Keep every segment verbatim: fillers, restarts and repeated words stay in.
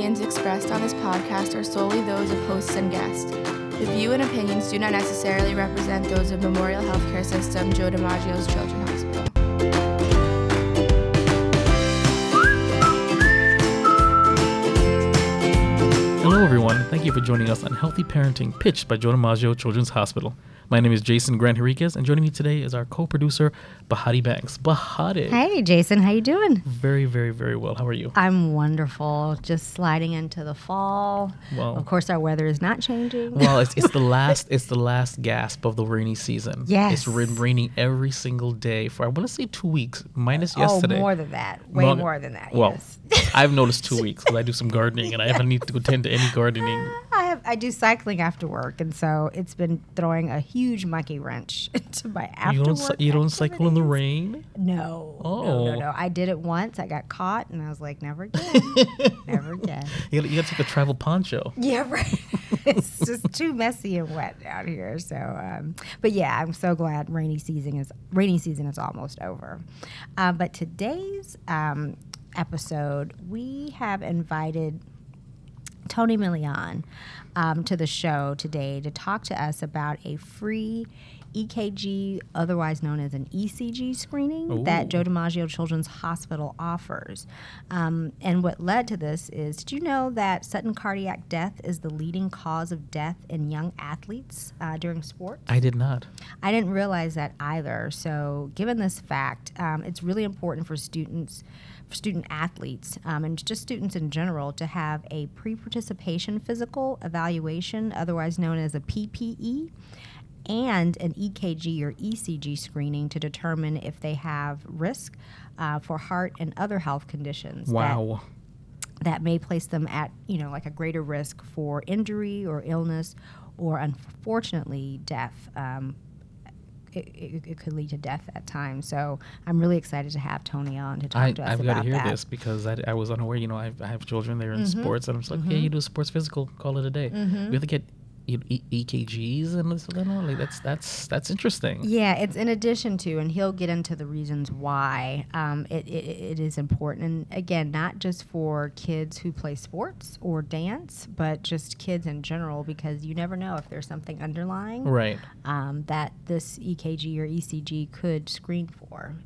opinions expressed on this podcast are solely those of hosts and guests. The view and opinions do not necessarily represent those of Memorial Healthcare System, Joe DiMaggio's Children's Hospital. Hello everyone, and thank you for joining us on Healthy Parenting, pitched by Joe DiMaggio Children's Hospital. My name is Jason Granheriquez, and joining me today is our co-producer, Bahati Banks. Bahati. Hey, Jason. How you doing? Very, very, very well. How are you? I'm wonderful. Just sliding into the fall. Well, of course, our weather is not changing. Well, it's, it's the last it's the last gasp of the rainy season. Yes. It's been raining every single day for, I want to say, two weeks, minus oh, yesterday. Oh, more than that. Way Mon- more than that, well, yes. I've noticed two weeks because I do some gardening, and I haven't need to attend to any gardening. I have I do cycling after work, and so it's been throwing a huge... huge monkey wrench to my after you don't, work you don't activities. Cycle in the rain? No. Oh. No, no, no. I did it once. I got caught, and I was like, never again. Never again. You got to take a travel poncho. Yeah, right. It's just too messy and wet out here. So, um, but yeah, I'm so glad rainy season is rainy season is almost over. Uh, but today's um, episode, we have invited Tony Millan um, to the show today to talk to us about a free E K G, otherwise known as an E C G screening, Ooh. that Joe DiMaggio Children's Hospital offers. Um, and what led to this is, did you know that sudden cardiac death is the leading cause of death in young athletes uh, during sports? I did not. I didn't realize that either. So given this fact, um, it's really important for students, for student athletes, um, and just students in general, to have a pre-participation physical evaluation, otherwise known as a P P E, and an E K G or E C G screening to determine if they have risk uh, for heart and other health conditions. Wow. That, that may place them at, you know, like a greater risk for injury or illness or, unfortunately, death. Um, It, it, it could lead to death at times. So I'm really excited to have Tony on to talk I, to us I've about that. I've got to hear that. this because I, I was unaware. You know, I, I have children. They're in mm-hmm. sports, and I'm just like, mm-hmm. yeah, you do a sports physical, call it a day. Mm-hmm. We have to get E K Gs and this and all. Like that's that's that's interesting. Yeah, it's in addition to, and he'll get into the reasons why um, it, it it is important. And again, not just for kids who play sports or dance, but just kids in general, because you never know if there's something underlying, right? Um, that this E K G or E C G could screen for.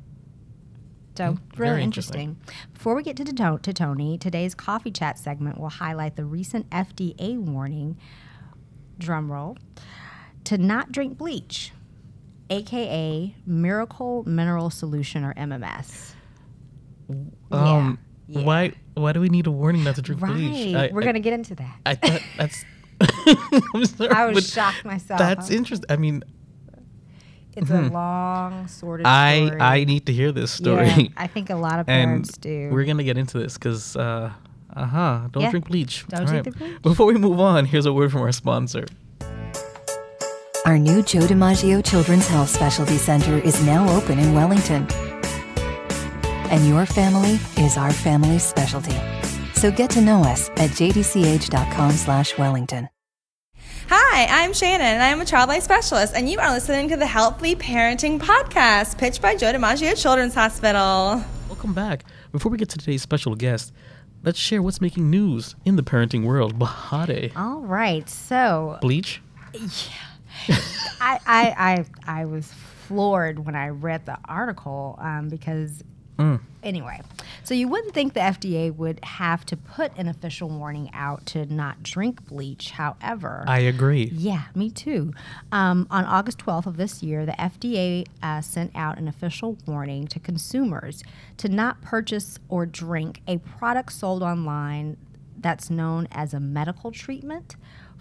So really Very interesting. interesting. Before we get to, to to Tony, today's coffee chat segment will highlight the recent F D A warning. Drum roll, to not drink bleach, aka Miracle Mineral Solution or M M S. Um, yeah, yeah. Why? Why do we need a warning not to drink right. bleach? I, We're I, gonna get into that. I thought that's. I'm sorry, I was shocked myself. That's huh? interesting. I mean, it's hmm. a long, sordid I, story. I I need to hear this story. Yeah, I think a lot of parents and do. We're gonna get into this because. Uh, Uh huh. Don't yeah. drink bleach. Don't All drink right. the bleach. Before we move on, here's a word from our sponsor. Our new Joe DiMaggio Children's Health Specialty Center is now open in Wellington. And your family is our family's specialty. So get to know us at j d c h dot com slash Wellington. Hi, I'm Shannon, and I'm a child life specialist, and you are listening to the Healthy Parenting Podcast, pitched by Joe DiMaggio Children's Hospital. Welcome back. Before we get to today's special guest, let's share what's making news in the parenting world. Bahati. All right, so... Bleach? Yeah. I, I I I was floored when I read the article um, because... Mm. Anyway, so you wouldn't think the F D A would have to put an official warning out to not drink bleach. However... I agree. Yeah, me too. Um, on August twelfth of this year, the F D A uh, sent out an official warning to consumers to not purchase or drink a product sold online that's known as a medical treatment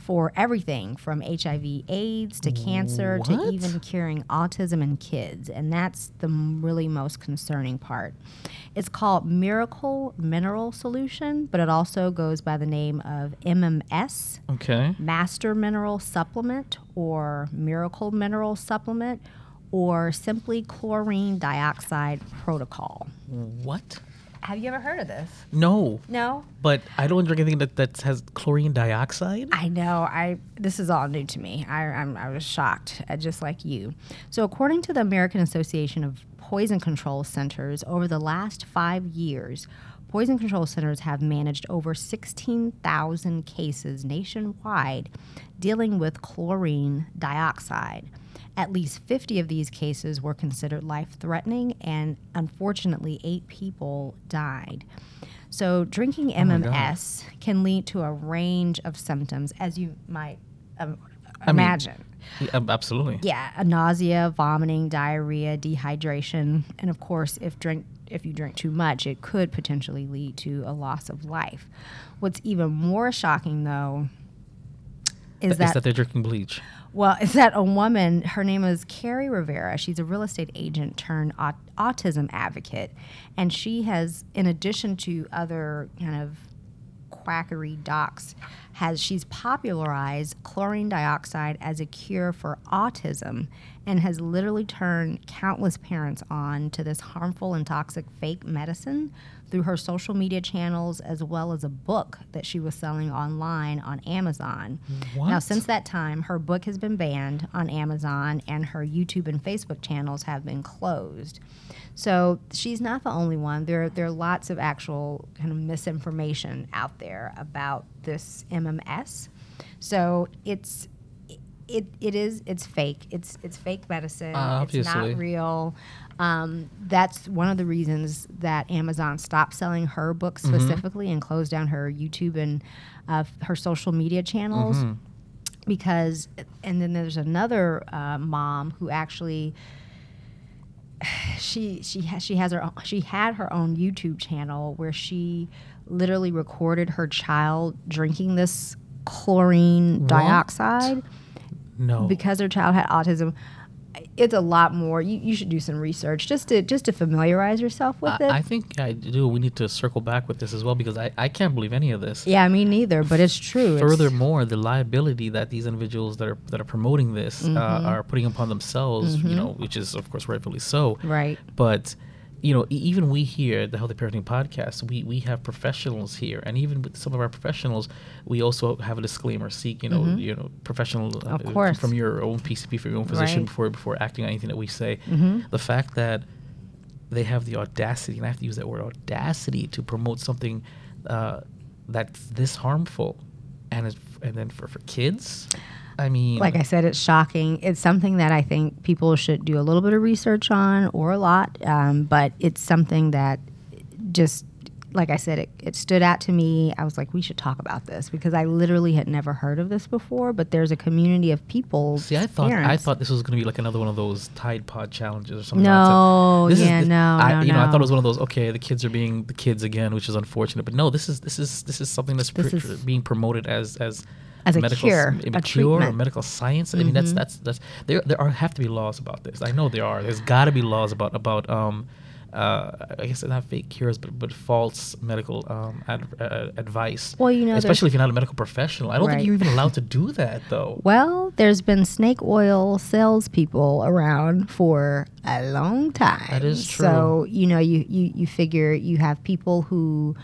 for everything from H I V AIDS to cancer what? to even curing autism in kids. And that's the m- really most concerning part. It's called Miracle Mineral Solution, but it also goes by the name of M M S, okay. Master Mineral Supplement or Miracle Mineral Supplement, or simply Chlorine Dioxide Protocol. What? Have you ever heard of this? No. No? But I don't drink anything that, that has chlorine dioxide. I know. I This is all new to me. I I'm, I was shocked, uh, just like you. So according to the American Association of Poison Control Centers, over the last five years, poison control centers have managed over sixteen thousand cases nationwide dealing with chlorine dioxide. At least fifty of these cases were considered life-threatening, and unfortunately, eight people died. So drinking M M S oh can lead to a range of symptoms, as you might um, imagine. I mean, absolutely. Yeah, a nausea, vomiting, diarrhea, dehydration, and of course, if drink if you drink too much, it could potentially lead to a loss of life. What's even more shocking, though, is, is that, that they're drinking bleach. Well, is that a woman, her name is Carrie Rivera. She's a real estate agent turned aut- autism advocate. And she has, in addition to other kind of quackery docs, has she's popularized chlorine dioxide as a cure for autism and has literally turned countless parents on to this harmful and toxic fake medicine through her social media channels, as well as a book that she was selling online on Amazon. What? Now, since that time, her book has been banned on Amazon, and her YouTube and Facebook channels have been closed. So she's not the only one. There, there are lots of actual kind of misinformation out there about this M M S. So it's it it is it's fake. It's it's fake medicine. Uh, obviously. It's not real. Um, that's one of the reasons that Amazon stopped selling her book specifically mm-hmm. and closed down her YouTube and uh, her social media channels. Mm-hmm. Because, and then there's another uh, mom who actually she she has she has her own, she had her own YouTube channel where she literally recorded her child drinking this chlorine what? dioxide. No, because her child had autism. It's a lot more. You, you should do some research just to just to familiarize yourself with I, it. I think I do. We need to circle back with this as well, because I, I can't believe any of this. Yeah, me neither. But it's true. Furthermore, it's the liability that these individuals that are that are promoting this mm-hmm. uh, are putting upon themselves, mm-hmm. you know, which is of course rightfully so. Right. But you know, even we here at the Healthy Parenting Podcast, we, we have professionals here, and even with some of our professionals, we also have a disclaimer: seek you know mm-hmm. you know professional uh, from your own P C P, from your own physician, right. before before acting on anything that we say. Mm-hmm. The fact that they have the audacity, and I have to use that word audacity, to promote something uh, that's this harmful, and it's, and then for, for kids. I mean, like I said, it's shocking. It's something that I think people should do a little bit of research on, or a lot. Um, but it's something that just, like I said, it, it stood out to me. I was like, we should talk about this, because I literally had never heard of this before. But there's a community of people. See, I thought parents. I thought this was going to be like another one of those Tide Pod challenges or something. No, this yeah, is, no, I, no, you know, no. I thought it was one of those. Okay, the kids are being the kids again, which is unfortunate. But no, this is this is this is something that's pr- is being promoted as as. As a medical cure, s- a cure or medical science. Mm-hmm. I mean, that's that's that's there. There are have to be laws about this. I know there are. There's got to be laws about about um, uh, I guess not fake cures, but but false medical um ad, uh, advice. Well, you know, especially if you're not a medical professional. I don't right. think you're even allowed to do that, though. Well, there's been snake oil salespeople around for a long time. That is true. So you know, you you, you figure you have people who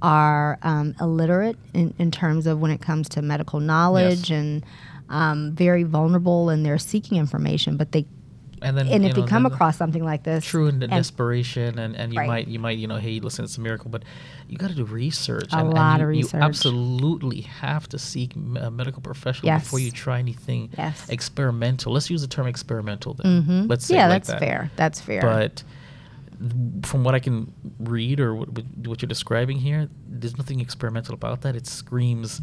are um, illiterate in, in terms of when it comes to medical knowledge yes. and um, very vulnerable, and they're seeking information, but they and, then, and if know, they come across something like this true in and desperation and, and you right. might you might you know hey listen it's a miracle, but you got to do research a and, lot and you, of research you absolutely have to seek a medical professional yes. before you try anything yes. experimental. Let's use the term experimental then mm-hmm. let's say yeah it like that's that. fair that's fair but from what I can read or what, what you're describing here, there's nothing experimental about that. It screams,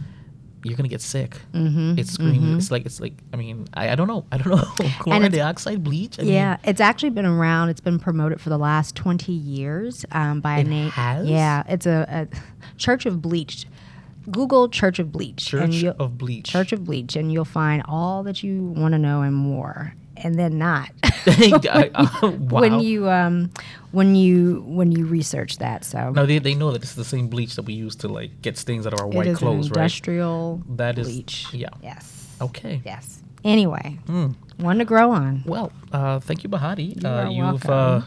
you're gonna get sick. Mm-hmm, it screams. Mm-hmm. It's like it's like. I mean, I, I don't know. I don't know. Chlorine dioxide bleach. I yeah, mean, it's actually been around. It's been promoted for the last twenty years um, by it a name. Has? Yeah, it's a, a Church of Bleach. Google Church of Bleach. Church and of Bleach. Church of Bleach, and you'll find all that you want to know and more. And then not when, uh, wow. when you um, when you when you research that. So no, they they know that this is the same bleach that we use to like get stains out of our it white is clothes, an industrial right? That bleach. Is yeah. Yes. Okay. Yes. Anyway, mm. one to grow on. Well, uh, thank you, Bahati. You uh, you've uh,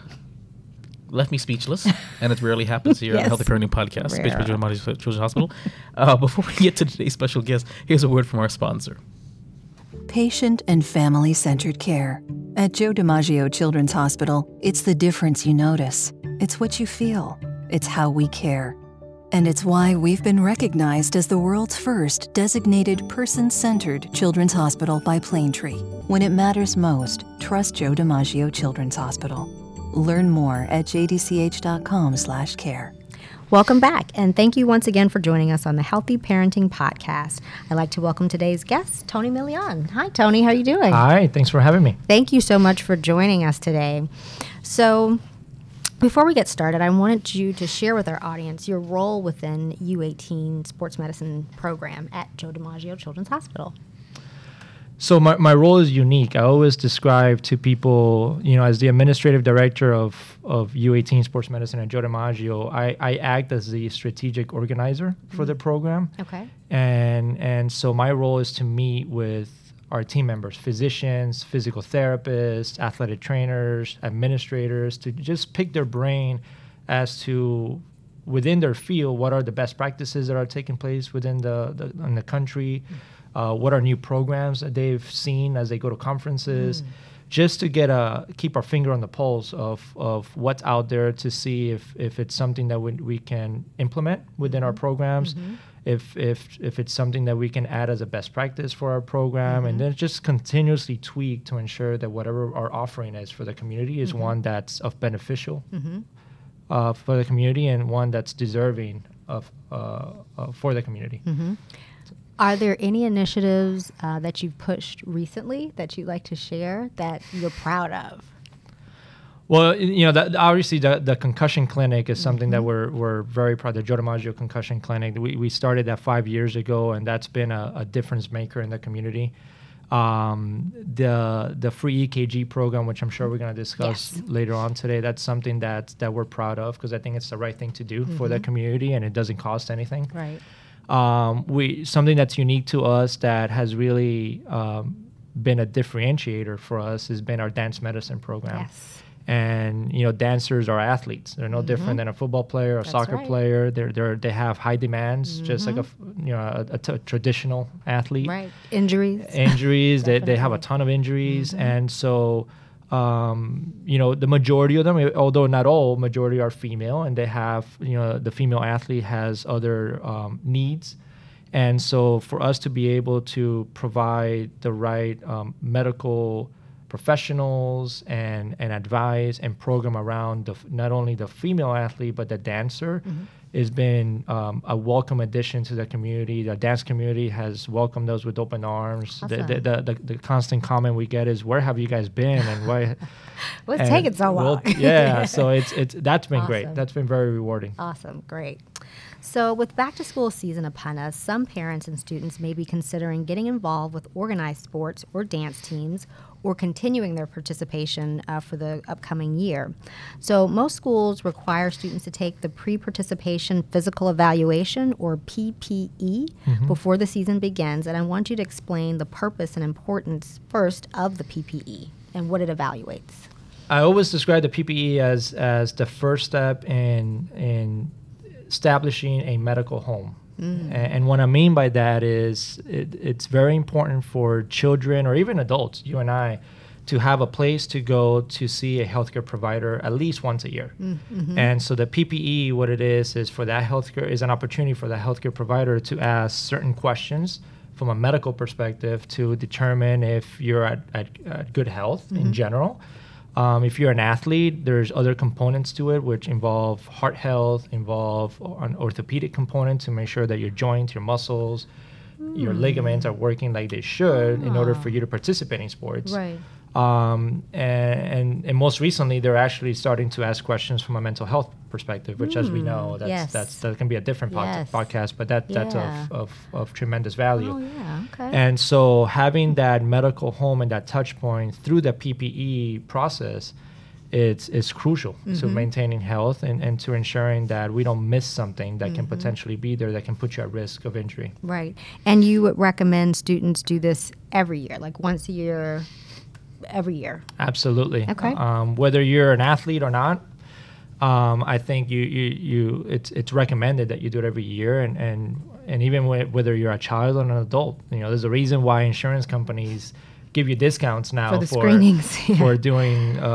left me speechless, and it rarely happens here yes. on the Healthy Parenting Podcast, Speech with Joe DiMaggio Children's Hospital. Uh, before we get to today's special guest, here's a word from our sponsor. Patient and family-centered care. At Joe DiMaggio Children's Hospital, it's the difference you notice. It's what you feel. It's how we care. And it's why we've been recognized as the world's first designated person-centered children's hospital by Plaintree. When it matters most, trust Joe DiMaggio Children's Hospital. Learn more at j d c h dot com slash care. Welcome back, and thank you once again for joining us on the Healthy Parenting Podcast. I'd like to welcome today's guest, Tony Millan. Hi, Tony. How are you doing? Hi. Thanks for having me. Thank you so much for joining us today. So before we get started, I wanted you to share with our audience your role within U eighteen Sports Medicine program at Joe DiMaggio Children's Hospital. So my, my role is unique. I always describe to people, you know, as the administrative director of, of U eighteen Sports Medicine at Joe DiMaggio, I, I act as the strategic organizer mm-hmm. for the program. Okay. And and so my role is to meet with our team members, physicians, physical therapists, athletic trainers, administrators, to just pick their brain as to, within their field, what are the best practices that are taking place within the, the in the country. Mm-hmm. Uh, what are new programs that they've seen as they go to conferences, mm. just to get a keep our finger on the pulse of, of what's out there to see if, if it's something that we, we can implement within our programs, mm-hmm. if if if it's something that we can add as a best practice for our program, mm-hmm. and then just continuously tweak to ensure that whatever our offering is for the community is mm-hmm. one that's of beneficial mm-hmm. uh, for the community and one that's deserving of uh, uh, for the community. Mm-hmm. Are there any initiatives uh, that you've pushed recently that you'd like to share that you're proud of? Well, you know, that, obviously the, the concussion clinic is something mm-hmm. that we're we're very proud of, the Joe DiMaggio Concussion Clinic. We we started that five years ago, and that's been a, a difference maker in the community. Um, the the free E K G program, which I'm sure we're going to discuss yes. later on today, that's something that, that we're proud of because I think it's the right thing to do mm-hmm. for the community, and it doesn't cost anything. Right. Um, we something that's unique to us that has really um, been a differentiator for us has been our dance medicine program. Yes. And you know, dancers are athletes; they're no mm-hmm. different than a football player or a soccer right. player. They're they they have high demands, mm-hmm. just like a you know a, a, t- a traditional athlete. Right, injuries. Injuries. they they have a ton of injuries, mm-hmm. and so. Um, you know, the majority of them, although not all, majority are female, and they have, you know, the female athlete has other um, needs. And so for us to be able to provide the right um, medical professionals and, and advice and program around the, not only the female athlete, but the dancer mm-hmm. has been um, a welcome addition to the community. The dance community has welcomed us with open arms. Awesome. The, the, the, the, the constant comment we get is, where have you guys been? And why? What's and taking so long? We'll, yeah, so it's it's that's been awesome. Great. That's been very rewarding. Awesome, great. So with back to school season upon us, some parents and students may be considering getting involved with organized sports or dance teams or continuing their participation uh, for the upcoming year. So most schools require students to take the pre-participation physical evaluation, or P P E, mm-hmm. before the season begins. And I want you to explain the purpose and importance first of the P P E and what it evaluates. I always describe the P P E as, as the first step in, in establishing a medical home. Mm. And what I mean by that is it, it's very important for children or even adults, you and I, to have a place to go to see a healthcare provider at least once a year. Mm-hmm. And so the P P E, what it is, is for that healthcare is an opportunity for that healthcare provider to ask certain questions from a medical perspective to determine if you're at, at, at good health mm-hmm. in general. Um, if you're an athlete, there's other components to it, which involve heart health, involve an orthopedic component to make sure that your joints, your muscles, mm. your ligaments are working like they should ah. in order for you to participate in sports. Right. Um, and, and and most recently, they're actually starting to ask questions from a mental health perspective, which, mm. as we know, that's, yes. that's that can be a different pod- yes. podcast, but that that's yeah. of, of, of tremendous value. Oh, yeah. Okay. And so having that medical home and that touch point through the P P E process it's is crucial mm-hmm. to maintaining health and, and to ensuring that we don't miss something that mm-hmm. can potentially be there that can put you at risk of injury. Right. And you would recommend students do this every year, like once a year? Every year. Absolutely. Okay. Um, whether you're an athlete or not, um, I think you, you, you it's it's recommended that you do it every year, and and, and even wh- whether you're a child or an adult, you know, there's a reason why insurance companies give you discounts now for, the for, screenings, yeah. for doing uh,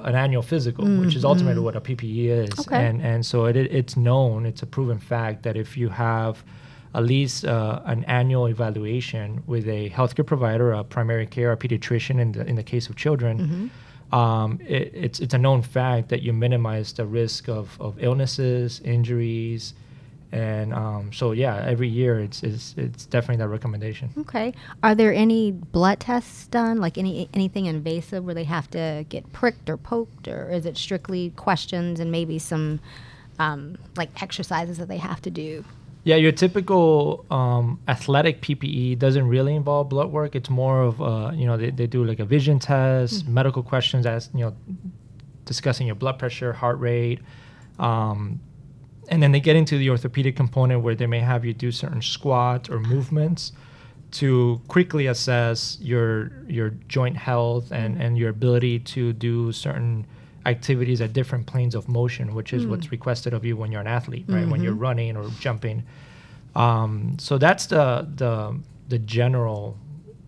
uh, an annual physical, mm, which is ultimately mm. what a P P E is. Okay. And and so it, it it's known, it's a proven fact that if you have at least uh, an annual evaluation with a healthcare provider, a primary care, a pediatrician in the in the case of children, mm-hmm. Um, it, it's it's a known fact that you minimize the risk of, of illnesses, injuries, and um, so yeah, every year it's it's it's definitely that recommendation. Okay, are there any blood tests done, like any anything invasive where they have to get pricked or poked, or is it strictly questions and maybe some um, like exercises that they have to do? Yeah, your typical um, athletic P P E doesn't really involve blood work. It's more of, uh, you know, they, they do like a vision test, mm-hmm. medical questions, as, you know, discussing your blood pressure, heart rate. Um, and then they get into the orthopedic component where they may have you do certain squats or movements to quickly assess your your joint health and, mm-hmm. and your ability to do certain activities at different planes of motion, which is mm. what's requested of you when you're an athlete, right? Mm-hmm. When you're running or jumping. Um, so that's the the the general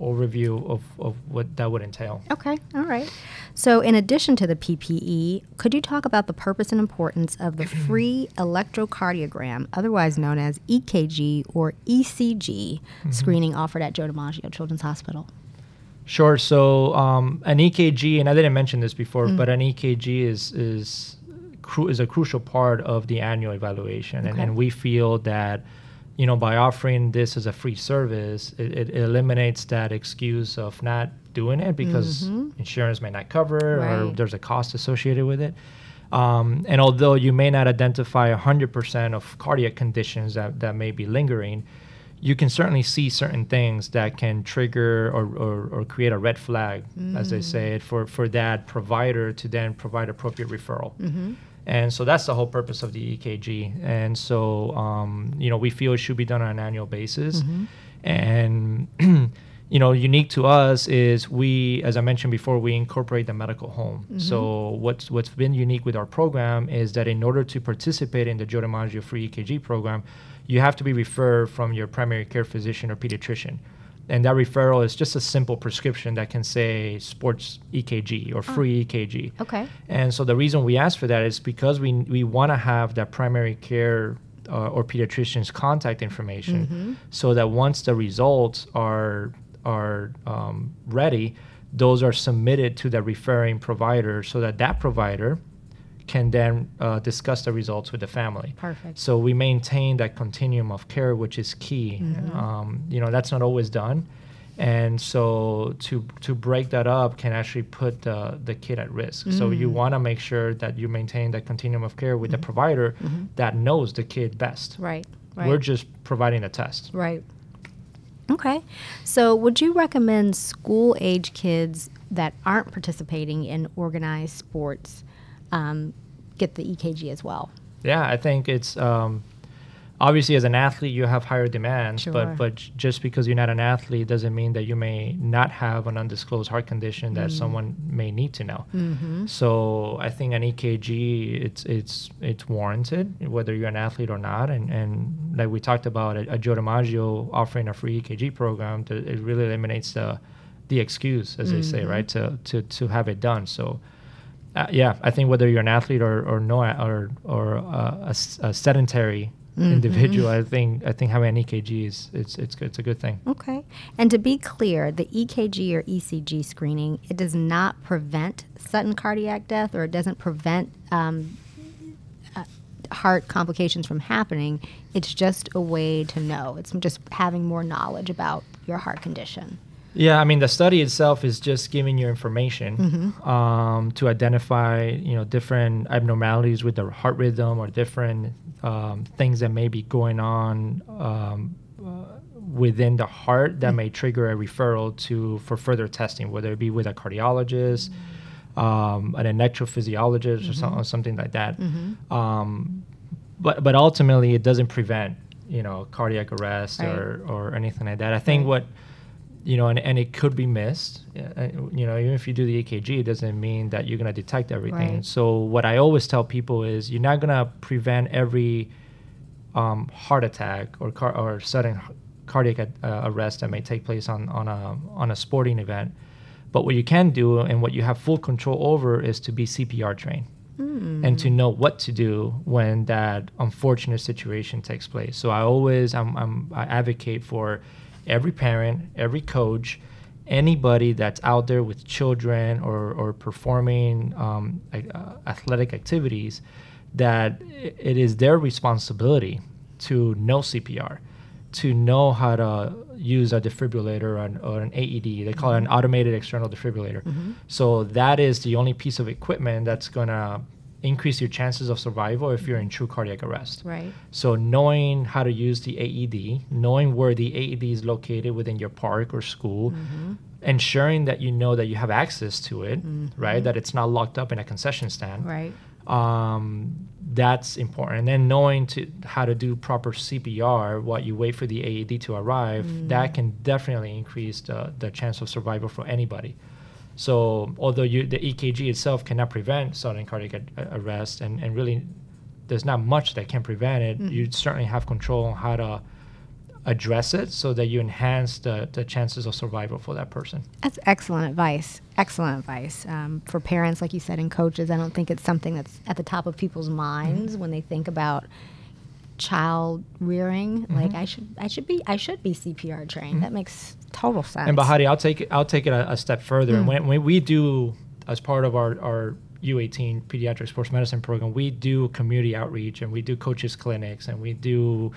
overview of, of what that would entail. Okay, all right. So in addition to the P P E, could you talk about the purpose and importance of the free electrocardiogram, otherwise known as E K G or E C G, mm-hmm. screening offered at Joe DiMaggio Children's Hospital? Sure. So um, an E K G, and I didn't mention this before, mm. but an E K G is is cru- is a crucial part of the annual evaluation, okay. and, and we feel that, you know, by offering this as a free service, it, it eliminates that excuse of not doing it because mm-hmm. insurance may not cover right. or there's a cost associated with it. Um, and although you may not identify one hundred percent of cardiac conditions that, that may be lingering, you can certainly see certain things that can trigger or, or, or create a red flag, mm. as they say it, for, for that provider to then provide appropriate referral. Mm-hmm. And so that's the whole purpose of the E K G. And so, um, you know, we feel it should be done on an annual basis. Mm-hmm. And, you know, unique to us is we, as I mentioned before, we incorporate the medical home. Mm-hmm. So what's what's been unique with our program is that in order to participate in the Joe DiMaggio free E K G program, you have to be referred from your primary care physician or pediatrician. And that referral is just a simple prescription that can say sports E K G or free oh. E K G. Okay. And so the reason we ask for that is because we we want to have that primary care uh, or pediatrician's contact information mm-hmm. so that once the results are, are um, ready, those are submitted to the referring provider so that that provider can then uh, discuss the results with the family. Perfect. So we maintain that continuum of care, which is key. Mm-hmm. Um, you know, that's not always done. And so to to break that up can actually put the, the kid at risk. Mm-hmm. So you want to make sure that you maintain that continuum of care with mm-hmm. the provider mm-hmm. that knows the kid best. Right, right. We're just providing a test. Right. Okay. So would you recommend school-age kids that aren't participating in organized sports Um, get the E K G as well? Yeah, I think it's um, obviously as an athlete you have higher demands, sure. but but just because you're not an athlete doesn't mean that you may not have an undisclosed heart condition that mm. someone may need to know. Mm-hmm. So I think an E K G it's it's it's warranted whether you're an athlete or not, and and like we talked about at, at Joe DiMaggio offering a free E K G program, to, it really eliminates the the excuse, as mm-hmm. they say, right, to to to have it done. So. Uh, yeah, I think whether you're an athlete or or no or or uh, a, a sedentary mm-hmm. individual, I think I think having an E K G is it's it's it's a good thing. Okay, and to be clear, the E K G or E C G screening, it does not prevent sudden cardiac death, or it doesn't prevent um, uh, heart complications from happening. It's just a way to know. It's just having more knowledge about your heart condition. Yeah, I mean, the study itself is just giving you information mm-hmm. um, to identify, you know, different abnormalities with the heart rhythm or different um, things that may be going on um, uh, within the heart that mm-hmm. may trigger a referral to for further testing, whether it be with a cardiologist, mm-hmm. um, an electrophysiologist, mm-hmm. or, some, or something like that. Mm-hmm. Um, but but ultimately, it doesn't prevent, you know, cardiac arrest right. or or anything like that. I think right. what You know, and, and it could be missed. Uh, you know, even if you do the E K G, it doesn't mean that you're going to detect everything. Right. So what I always tell people is you're not going to prevent every um, heart attack or car- or sudden cardiac uh, arrest that may take place on, on, a, on a sporting event. But what you can do and what you have full control over is to be C P R trained mm. and to know what to do when that unfortunate situation takes place. So I always I'm, I'm, I advocate for every parent, every coach, anybody that's out there with children or, or performing um, uh, athletic activities, that it is their responsibility to know C P R, to know how to use a defibrillator or an, or an A E D. They call it an automated external defibrillator. Mm-hmm. So that is the only piece of equipment that's going to increase your chances of survival if you're in true cardiac arrest. Right. So knowing how to use the A E D, knowing where the A E D is located within your park or school, mm-hmm. ensuring that you know that you have access to it, mm-hmm. right, that it's not locked up in a concession stand. Right. Um, that's important. And then knowing to how to do proper C P R while you wait for the A E D to arrive, mm. that can definitely increase the, the chance of survival for anybody. So although you, the E K G itself cannot prevent sudden cardiac a- arrest, and, and really there's not much that can prevent it, mm. you certainly have control on how to address it so that you enhance the, the chances of survival for that person. That's excellent advice. Excellent advice um, for parents, like you said, and coaches. I don't think it's something that's at the top of people's minds mm-hmm. when they think about child rearing. Mm-hmm. Like I should, I should be, I should be C P R trained. Mm-hmm. That makes total sense. And Bahati, I'll take it, I'll take it a, a step further. Mm-hmm. And when, when we do, as part of our, our U eighteen pediatric sports medicine program, we do community outreach and we do coaches clinics and we do.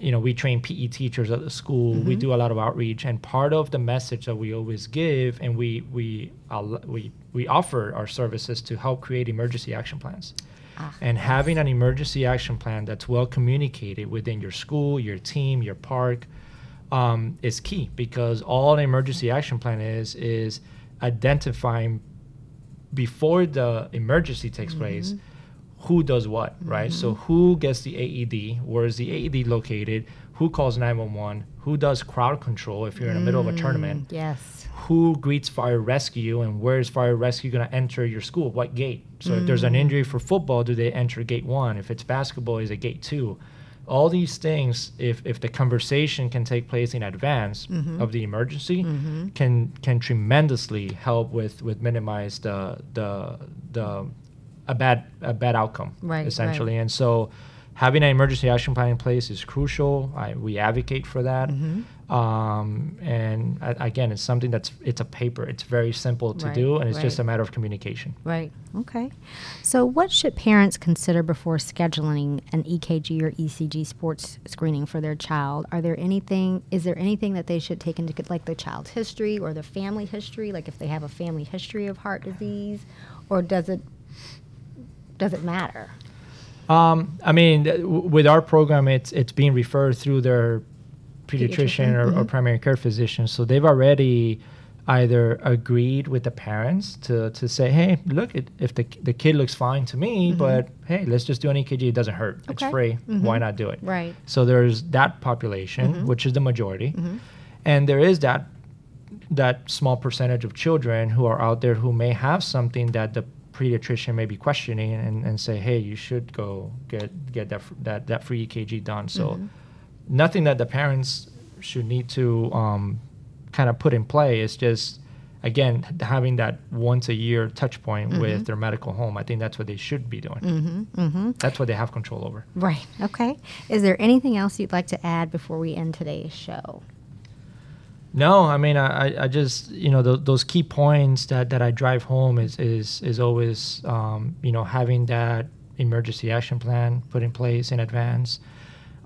You know, we train P E teachers at the school. Mm-hmm. We do a lot of outreach, and part of the message that we always give, and we we uh, we we offer our services to help create emergency action plans. Ah, and yes. having an emergency action plan that's well communicated within your school, your team, your park, um, is key, because all an emergency action plan is is identifying before the emergency takes mm-hmm. place. Who does what, right? Mm-hmm. So who gets the A E D? Where is the A E D located? Who calls nine one one? Who does crowd control if you're in the mm, middle of a tournament? Yes. Who greets fire rescue, and where is fire rescue going to enter your school? What gate? So mm. if there's an injury for football, do they enter gate one? If it's basketball, is it gate two? All these things, if if the conversation can take place in advance mm-hmm. of the emergency, mm-hmm. can can tremendously help with, with minimize the the the a bad a bad outcome, right, essentially. Right. And so having an emergency action plan in place is crucial. I, we advocate for that. Mm-hmm. Um, and I, again, it's something that's, it's a paper. It's very simple to right, do, and it's right. just a matter of communication. Right, okay. So what should parents consider before scheduling an E K G or E C G sports screening for their child? Are there anything, is there anything that they should take into, like the child's history or the family history, like if they have a family history of heart disease, or does it, does it matter? Um, I mean, th- w- with our program, it's it's being referred through their pediatrician, pediatrician. Or, mm-hmm. or primary care physician. So they've already either agreed with the parents to, to say, hey, look, it, if the the kid looks fine to me, mm-hmm. but hey, let's just do an E K G. It doesn't hurt. Okay. It's free. Mm-hmm. Why not do it? Right. So there's that population, mm-hmm. which is the majority. Mm-hmm. And there is that that small percentage of children who are out there who may have something that the pediatrician may be questioning and, and say, hey, you should go get get that that, that free E K G done. So mm-hmm. nothing that the parents should need to um, kind of put in play. It's just, again, having that once a year touch point mm-hmm. with their medical home. I think that's what they should be doing. Mm-hmm. Mm-hmm. That's what they have control over. Right. Okay. Is there anything else you'd like to add before we end today's show? No, I mean, I, I just, you know, th- those key points that, that I drive home is is, is always, um, you know, having that emergency action plan put in place in advance,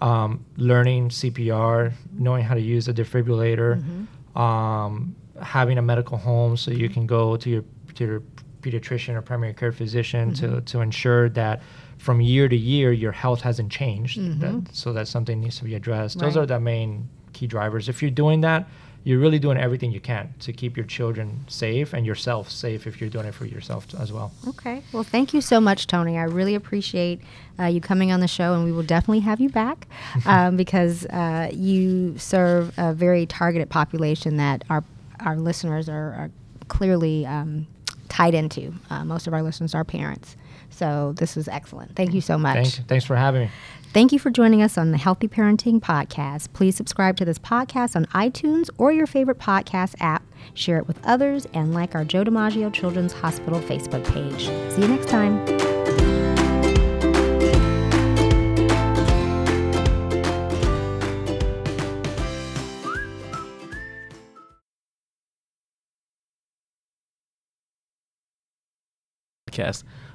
um, learning C P R, knowing how to use a defibrillator, mm-hmm. um, having a medical home so you can go to your, to your pediatrician or primary care physician mm-hmm. to, to ensure that from year to year your health hasn't changed, mm-hmm. that, so that something needs to be addressed. Right. Those are the main key drivers. If you're doing that, you're really doing everything you can to keep your children safe and yourself safe if you're doing it for yourself t- as well. Okay. Well, thank you so much, Tony. I really appreciate uh, you coming on the show, and we will definitely have you back um, because uh, you serve a very targeted population that our our listeners are, are clearly um, tied into. Uh, most of our listeners are parents. So this is excellent. Thank you so much. Thank, thanks for having me. Thank you for joining us on the Healthy Parenting Podcast. Please subscribe to this podcast on iTunes or your favorite podcast app. Share it with others and like our Joe DiMaggio Children's Hospital Facebook page. See you next time.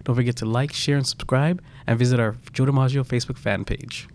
Don't forget to like, share, and subscribe, and visit our Joe DiMaggio Facebook fan page.